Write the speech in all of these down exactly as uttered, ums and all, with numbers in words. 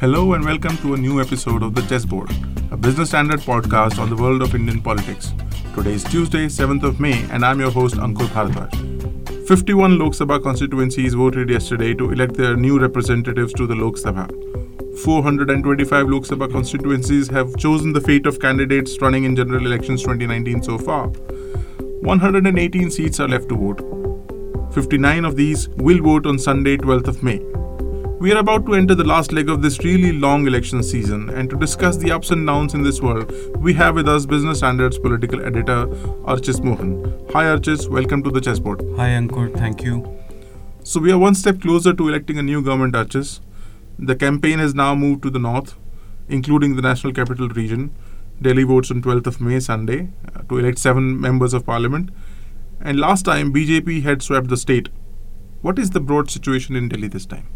Hello and welcome to a new episode of The Chessboard, a Business Standard podcast on the world of Indian politics. Today is Tuesday, seventh of May, and I'm your host Ankur Bhardwaj. fifty-one Lok Sabha constituencies voted yesterday to elect their new representatives to the Lok Sabha. four hundred twenty-five Lok Sabha constituencies have chosen the fate of candidates running in general elections twenty nineteen so far. one hundred eighteen seats are left to vote. fifty-nine of these will vote on Sunday, twelfth of May. We are about to enter the last leg of this really long election season, and to discuss the ups and downs in this world, we have with us Business Standard's political editor, Archis Mohan. Hi Archis, welcome to The Chessboard. Hi Ankur, thank you. So we are one step closer to electing a new government, Archis. The campaign has now moved to the north, including the National Capital Region. Delhi votes on twelfth of May, Sunday, uh, to elect seven members of parliament. And last time, B J P had swept the state. What is the broad situation in Delhi this time?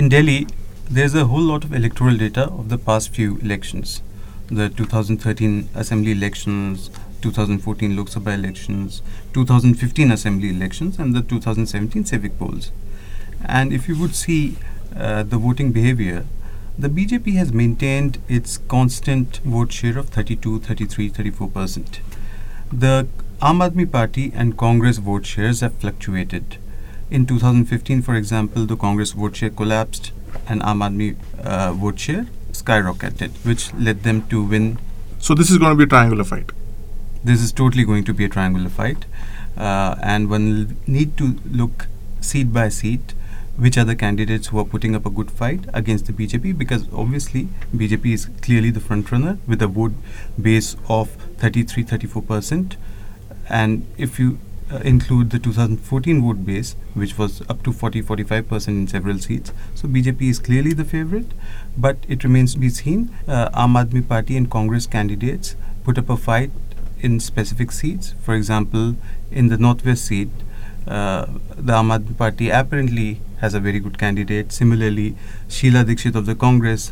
In Delhi, there's a whole lot of electoral data of the past few elections. The two thousand thirteen assembly elections, two thousand fourteen Lok Sabha elections, two thousand fifteen assembly elections, and the two thousand seventeen civic polls. And if you would see uh, the voting behavior, the B J P has maintained its constant vote share of thirty-two, thirty-three, thirty-four percent. The Aam Aadmi Party and Congress vote shares have fluctuated. In two thousand fifteen, for example, the Congress vote share collapsed and Aam Aadmi uh, vote share skyrocketed, which led them to win. So this is going to be a triangular fight. This is totally going to be a triangular fight. Uh, and one need to look seat by seat, which are the candidates who are putting up a good fight against the B J P, because obviously B J P is clearly the front runner with a vote base of thirty-three, thirty-four percent. And if you Uh, include the two thousand fourteen vote base, which was up to forty to forty-five percent in several seats. So B J P is clearly the favorite, but it remains to be seen. Uh, Aam Aadmi Party and Congress candidates put up a fight in specific seats. For example, in the Northwest seat, uh, the Aam Aadmi Party apparently has a very good candidate. Similarly, Sheila Dixit of the Congress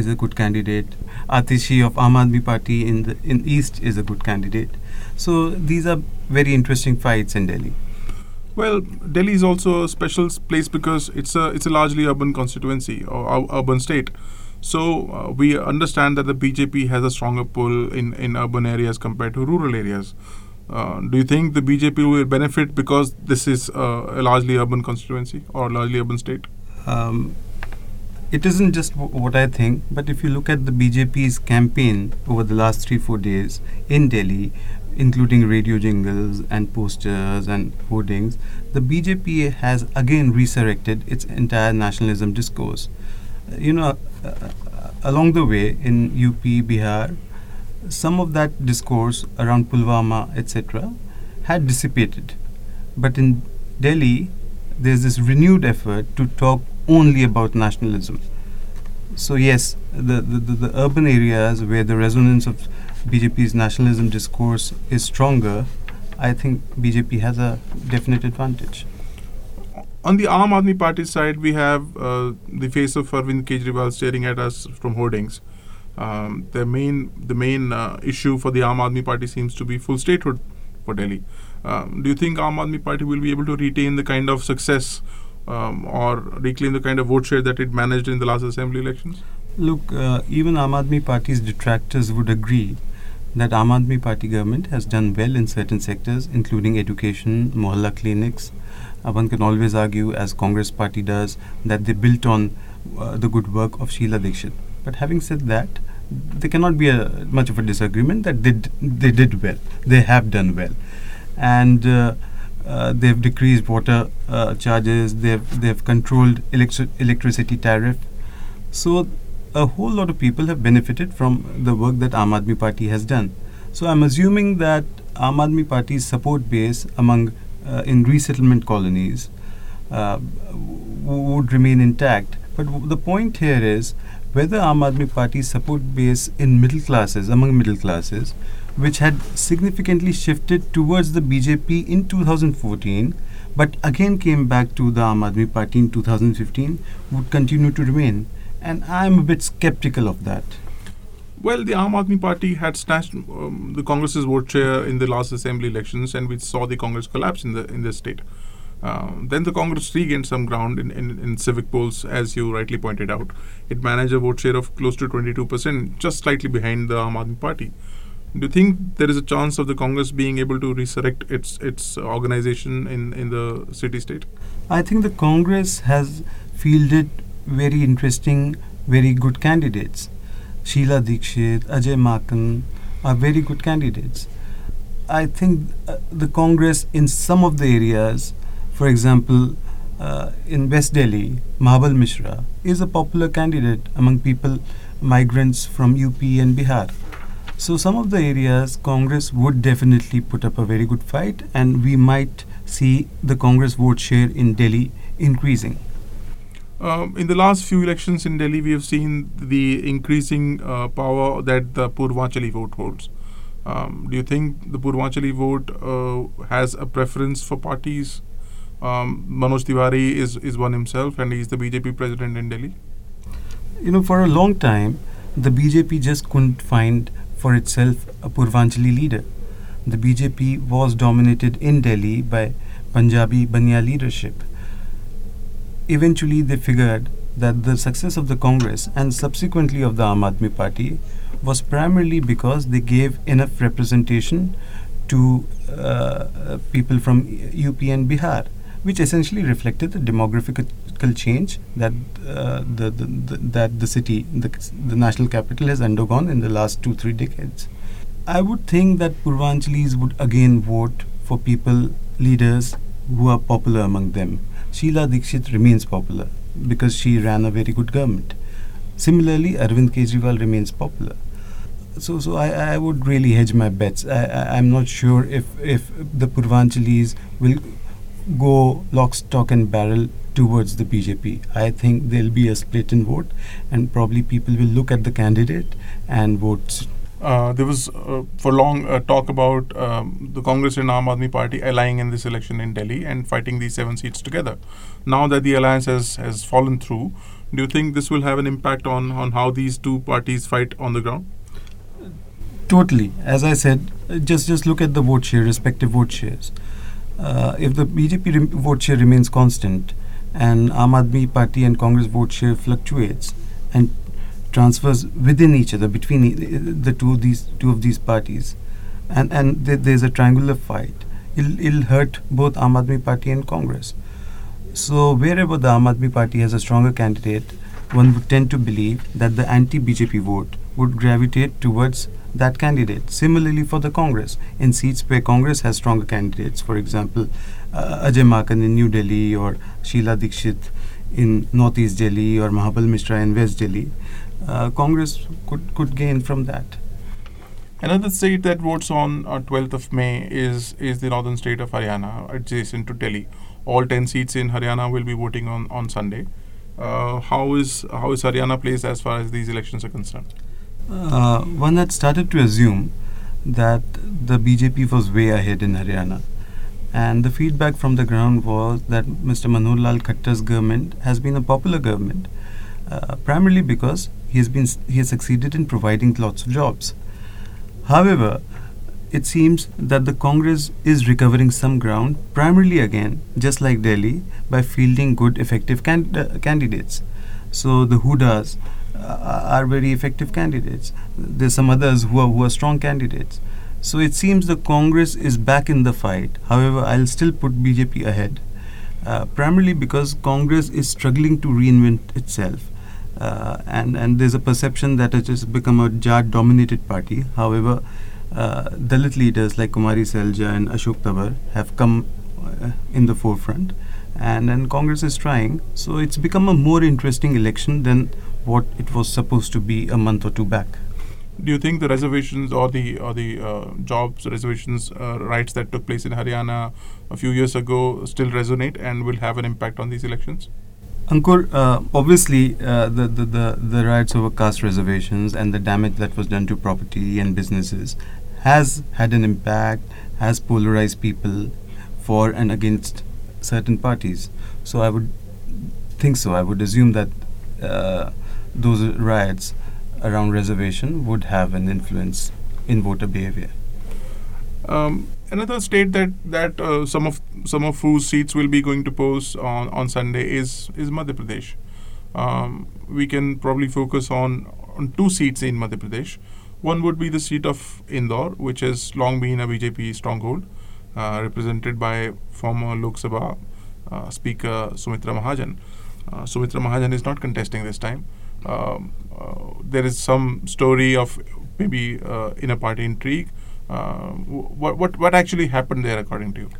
is a good candidate. Atishi of Aam Aadmi Party in the in East is a good candidate. So these are very interesting fights in Delhi. Well, Delhi is also a special place because it's a it's a largely urban constituency or uh, urban state. So uh, we understand that the B J P has a stronger pull in, in urban areas compared to rural areas. Uh, do you think the B J P will benefit because this is uh, a largely urban constituency or largely urban state? Um, It isn't just w- what I think, but if you look at the B J P's campaign over the last three, four days in Delhi, including radio jingles and posters and hoardings, the B J P has again resurrected its entire nationalism discourse. Uh, you know, uh, uh, along the way in U P, Bihar, some of that discourse around Pulwama, et cetera, had dissipated. But in Delhi, there's this renewed effort to talk only about nationalism. So yes, the, the, the, the urban areas where the resonance of B J P's nationalism discourse is stronger, I think B J P has a definite advantage. On the Aam Aadmi Party side, we have uh, the face of Arvind Kejriwal staring at us from hoardings. Um, the main, the main uh, issue for the Aam Aadmi Party seems to be full statehood for Delhi. Um, do you think Aam Aadmi Party will be able to retain the kind of success Um, or reclaim the kind of vote share that it managed in the last assembly elections? Look, uh, even Aam Aadmi Party's detractors would agree that Aam Aadmi Party government has done well in certain sectors, including education, mohalla clinics. Uh, one can always argue, as Congress Party does, that they built on uh, the good work of Sheila Dixit. But having said that, there cannot be a, much of a disagreement that they, d- they did well. They have done well. And Uh, Uh, they've decreased water uh, charges, they've they've controlled electri- electricity tariff. So a whole lot of people have benefited from the work that Aam Aadmi Party has done. So I'm assuming that Aam Aadmi Party's support base among uh, in resettlement colonies uh, w- would remain intact. But w- the point here is whether Aam Aadmi Party's support base in middle classes, among middle classes, which had significantly shifted towards the B J P in two thousand fourteen, but again came back to the Aam Aadmi Party in two thousand fifteen, would continue to remain. And I'm a bit skeptical of that. Well, the Aam Aadmi Party had snatched um, the Congress's vote share in the last assembly elections, and we saw the Congress collapse in the in the state. Um, then the Congress regained some ground in, in, in civic polls, as you rightly pointed out. It managed a vote share of close to twenty-two percent, just slightly behind the Aam Aadmi Party. Do you think there is a chance of the Congress being able to resurrect its its organization in, in the city-state? I think the Congress has fielded very interesting, very good candidates. Sheila Dixit, Ajay Makan are very good candidates. I think uh, the Congress in some of the areas, for example, uh, in West Delhi, Mahabal Mishra is a popular candidate among people, migrants from U P and Bihar. So some of the areas Congress would definitely put up a very good fight, and we might see the Congress vote share in Delhi increasing. Um, in the last few elections in Delhi, we have seen the increasing uh, power that the Purvanchali vote holds. Um, do you think the Purvanchali vote uh, has a preference for parties? Um, Manoj Tiwari is, is one himself, and he's the B J P president in Delhi. You know, for a long time, the B J P just couldn't find for itself a Purvanchali leader. The B J P was dominated in Delhi by Punjabi Baniya leadership. Eventually, they figured that the success of the Congress and subsequently of the Aam Aadmi Party was primarily because they gave enough representation to uh, people from U P and Bihar, which essentially reflected the demographic change that uh, the, the, the that the city, the, the national capital, has undergone in the last two, three decades. I would think that Purvanchalis would again vote for people, leaders who are popular among them. Sheila Dixit remains popular because she ran a very good government. Similarly, Arvind Kejriwal remains popular. So, so I, I would really hedge my bets. I, I, I'm not sure if, if the Purvanchalis will go lock, stock and barrel towards the B J P. I think there'll be a split in vote, and probably people will look at the candidate and vote. Uh, there was uh, for long uh, talk about um, the Congress and Aam Aadmi Party allying in this election in Delhi and fighting these seven seats together. Now that the alliance has, has fallen through, do you think this will have an impact on, on how these two parties fight on the ground? Totally. As I said, just, just look at the vote share, respective vote shares. Uh, if the B J P rem- vote share remains constant and Aam Aadmi Party and Congress vote share fluctuates and transfers within each other, between e- the two of these two of these parties, and and th- there's a triangular fight, it'll, it'll hurt both Aam Aadmi Party and Congress. So wherever the Aam Aadmi Party has a stronger candidate, one would tend to believe that the anti-B J P vote would gravitate towards that candidate. Similarly for the Congress, in seats where Congress has stronger candidates, for example, uh, Ajay Makan in New Delhi or Sheila Dixit in Northeast Delhi or Mahabal Mishra in West Delhi, Uh, Congress could, could gain from that. Another state that votes on uh, twelfth of May is is the northern state of Haryana, adjacent to Delhi. All ten seats in Haryana will be voting on, on Sunday. Uh, how is how is Haryana placed as far as these elections are concerned? Uh, one had started to assume that the B J P was way ahead in Haryana. And the feedback from the ground was that Mister Manohar Lal Khattar's government has been a popular government, Uh, primarily because he has been he has succeeded in providing lots of jobs. However, it seems that the Congress is recovering some ground, primarily again, just like Delhi, by fielding good, effective can- uh, candidates. So the Hoodas uh, are very effective candidates. There's some others who are who are strong candidates. So it seems the Congress is back in the fight. However, I'll still put B J P ahead, uh, primarily because Congress is struggling to reinvent itself. Uh, and, and there's a perception that it has become a Jat-dominated party. However, uh, Dalit leaders like Kumari Selja and Ashok Tabar have come uh, in the forefront, and, and Congress is trying. So it's become a more interesting election than what it was supposed to be a month or two back. Do you think the reservations or the or the uh, jobs reservations uh, rights that took place in Haryana a few years ago still resonate and will have an impact on these elections? Ankur, uh, obviously uh, the, the, the, the riots over caste reservations and the damage that was done to property and businesses has had an impact, has polarized people for and against certain parties. So I would think so. I would assume that uh, those riots around reservation would have an influence in voter behavior. Um, Another state that that uh, some of some of whose seats will be going to pose on, on Sunday is is Madhya Pradesh. Um, we can probably focus on, on two seats in Madhya Pradesh. One would be the seat of Indore, which has long been a B J P stronghold, uh, represented by former Lok Sabha uh, Speaker Sumitra Mahajan. Uh, Sumitra Mahajan is not contesting this time. Um, uh, there is some story of maybe uh, inner party intrigue. Uh, what what what actually happened there, according to you?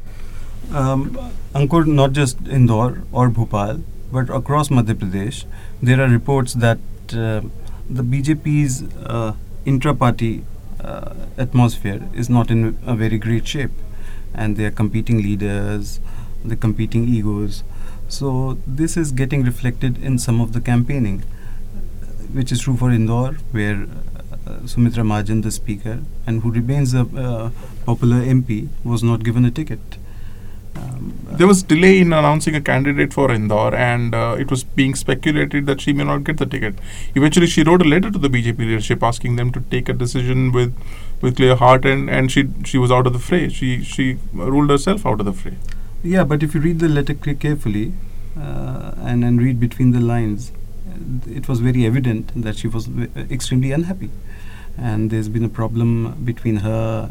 Um, Ankur, not just Indore or Bhopal, but across Madhya Pradesh, there are reports that uh, the B J P's uh, intra-party uh, atmosphere is not in a very great shape, and they are competing leaders, the competing egos. So this is getting reflected in some of the campaigning, which is true for Indore, where uh, Sumitra Mahajan, the speaker, and who remains a uh, popular M P, was not given a ticket. Um, there was delay in announcing a candidate for Indore, and uh, it was being speculated that she may not get the ticket. Eventually, she wrote a letter to the B J P leadership asking them to take a decision with, with clear heart, and, and she she was out of the fray. She she ruled herself out of the fray. Yeah, but if you read the letter carefully uh, and and read between the lines, it was very evident that she was v- extremely unhappy, and there's been a problem between her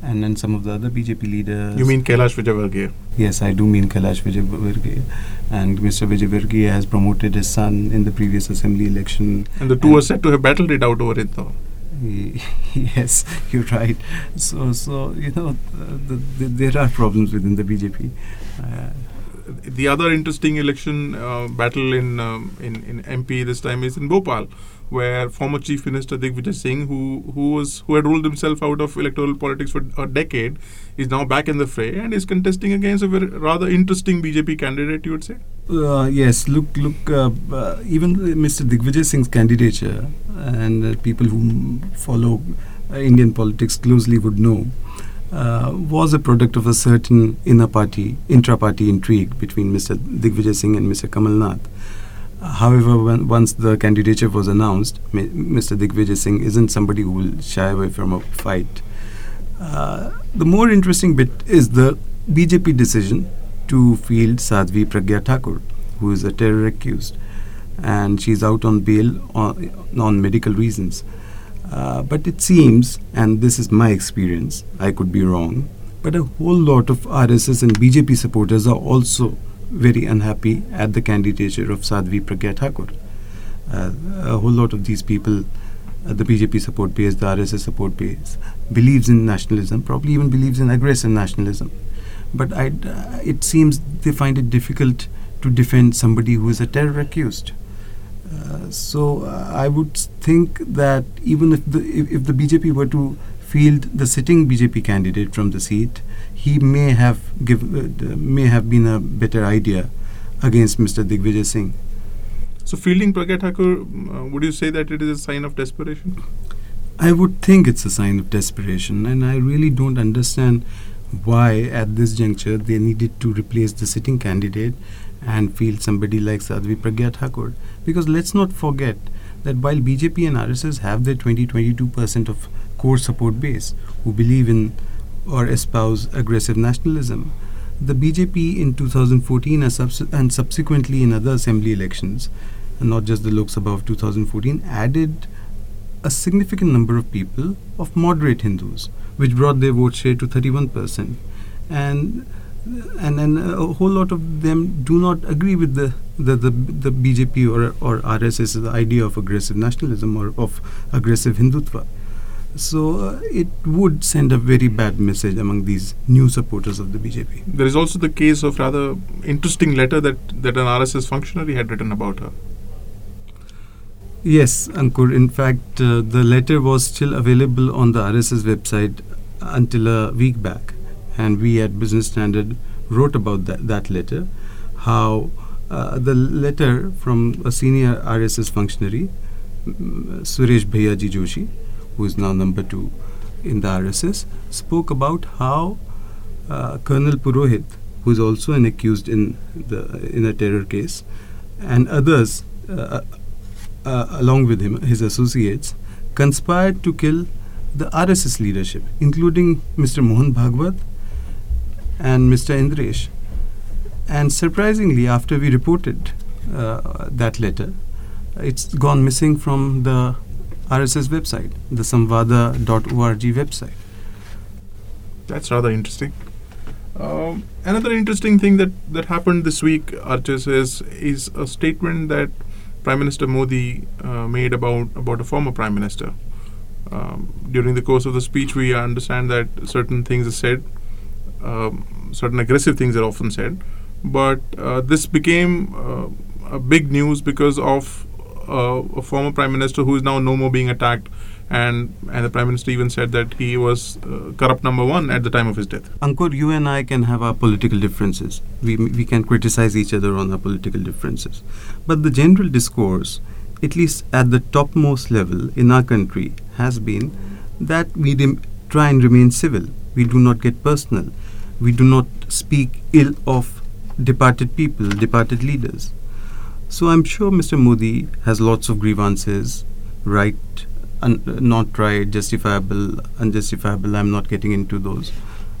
and then some of the other B J P leaders. You mean Kailash Vijayvargiya? Yes, I do mean Kailash Vijayvargiya. And Mister Vijayvargiya has promoted his son in the previous assembly election. And the two are said to have battled it out over it, though. Y- yes, you're right. So, so you know, th- th- th- there are problems within the B J P. Uh, the other interesting election uh, battle in, um, in in M P this time is in Bhopal, where former Chief Minister Digvijay Singh, who who was who had ruled himself out of electoral politics for a decade, is now back in the fray and is contesting against a very rather interesting B J P candidate, you would say? Uh, yes, look, look, uh, uh, even Mister Digvijay Singh's candidature, and uh, people who follow uh, Indian politics closely would know, uh, was a product of a certain inner party, intra-party intrigue between Mister Digvijay Singh and Mister Kamal Nath. However, when, once the candidature was announced, mi- Mister Digvijay Singh isn't somebody who will shy away from a fight. Uh, the more interesting bit is the B J P decision to field Sadhvi Pragya Thakur, who is a terror accused, and she's out on bail on, on medical reasons. Uh, but it seems, and this is my experience, I could be wrong, but a whole lot of R S S and B J P supporters are also very unhappy at the candidature of Sadhvi Pragya Thakur. Uh, a whole lot of these people, uh, the B J P support base, the R S S support base, believes in nationalism, probably even believes in aggressive nationalism. But I'd, uh, it seems they find it difficult to defend somebody who is a terror accused. Uh, so uh, I would think that even if the if, if the B J P were to field the sitting B J P candidate from the seat, he may have give, uh, may have been a better idea against Mister Digvijay Singh. So fielding Pragya Thakur, uh, would you say that it is a sign of desperation? I would think it's a sign of desperation, and I really don't understand why at this juncture they needed to replace the sitting candidate and field somebody like Sadhvi Pragya Thakur. Because let's not forget that while B J P and R S S have their twenty to twenty-two percent of core support base who believe in or espouse aggressive nationalism, the B J P in two thousand fourteen and, subs- and subsequently in other assembly elections, and not just the Lok Sabha of two thousand fourteen, added a significant number of people of moderate Hindus, which brought their vote share to thirty-one percent. And and then a whole lot of them do not agree with the the, the, the B J P or, or RSS's idea of aggressive nationalism or of aggressive Hindutva. So uh, it would send a very bad message among these new supporters of the B J P. There is also the case of rather interesting letter that, that an R S S functionary had written about her. Yes, Ankur. In fact, uh, the letter was still available on the R S S website until a week back. And we at Business Standard wrote about that, that letter, how uh, the letter from a senior R S S functionary, mm, Suresh Bhaiyaji Ji Joshi, who is now number two in the R S S, spoke about how uh, Colonel Purohit, who is also an accused in the in a terror case, and others uh, uh, along with him, his associates, conspired to kill the R S S leadership, including Mister Mohan Bhagwat and Mister Indiresh. And surprisingly, after we reported uh, that letter, it's gone missing from the R S S website, the samvada dot org website. That's rather interesting. Um, another interesting thing that, that happened this week, Archis, is, is a statement that Prime Minister Modi uh, made about, about a former Prime Minister. Um, during the course of the speech, we understand that certain things are said, um, certain aggressive things are often said, but uh, this became uh, a big news because of uh, a former Prime Minister who is now no more being attacked, and and the Prime Minister even said that he was uh, corrupt number one at the time of his death. Ankur, you and I can have our political differences. We we can criticize each other on our political differences. But the general discourse, at least at the topmost level in our country, has been that we rem- try and remain civil. We do not get personal. We do not speak ill of departed people, departed leaders. So I'm sure Mister Modi has lots of grievances, right? Un- not right, justifiable, unjustifiable. I'm not getting into those,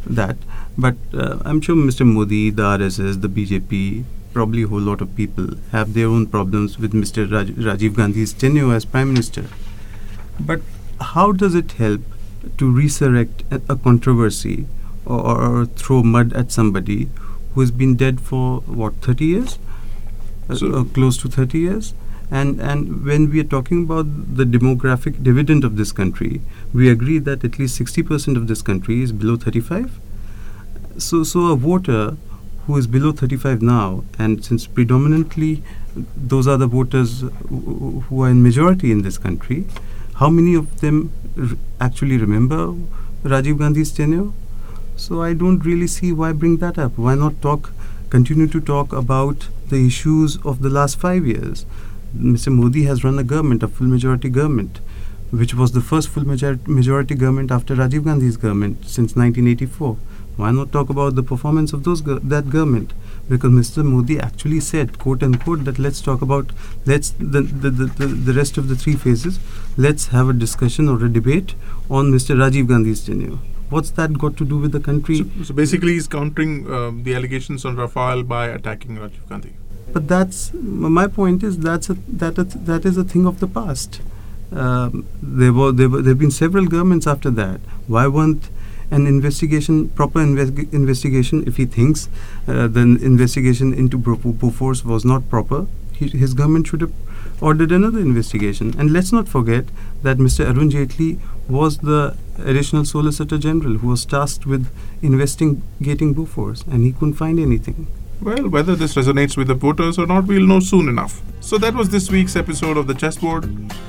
that. But uh, I'm sure Mister Modi, the R S S, the B J P, probably a whole lot of people have their own problems with Mister Raj- Rajiv Gandhi's tenure as Prime Minister. But how does it help to resurrect a, a controversy or, or, or throw mud at somebody who has been dead for, what, thirty years? So uh, uh, close to thirty years? And and when we are talking about the demographic dividend of this country, we agree that at least sixty percent of this country is below thirty-five. So so a voter who is below thirty-five now, and since predominantly those are the voters w- who are in majority in this country, how many of them r- actually remember Rajiv Gandhi's tenure? So I don't really see why bring that up. Why not talk, continue to talk about the issues of the last five years? Mister Modi has run a government, a full majority government, which was the first full major- majority government after Rajiv Gandhi's government since nineteen eighty-four. Why not talk about the performance of those go- that government? Because Mister Modi actually said, quote unquote, that let's talk about let's the the, the, the the rest of the three phases. Let's have a discussion or a debate on Mister Rajiv Gandhi's tenure. What's that got to do with the country? So, so basically, he's countering um, the allegations on Rafale by attacking Rajiv Gandhi. But that's my point. Is that's a, that a th- that is a thing of the past. Um, there were there were there have been several governments after that. Why weren't an investigation, proper inve- investigation? If he thinks uh, the investigation into Bofors was not proper, he, his government should have ordered another investigation. And let's not forget that Mister Arun Jaitley was the additional Solicitor General who was tasked with investigating Bofors, and he couldn't find anything. Well, whether this resonates with the voters or not, we'll know soon enough. So that was this week's episode of The Chessboard.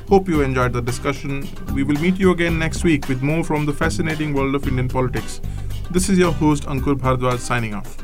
Hope you enjoyed the discussion. We will meet you again next week with more from the fascinating world of Indian politics. This is your host, Ankur Bhardwaj, signing off.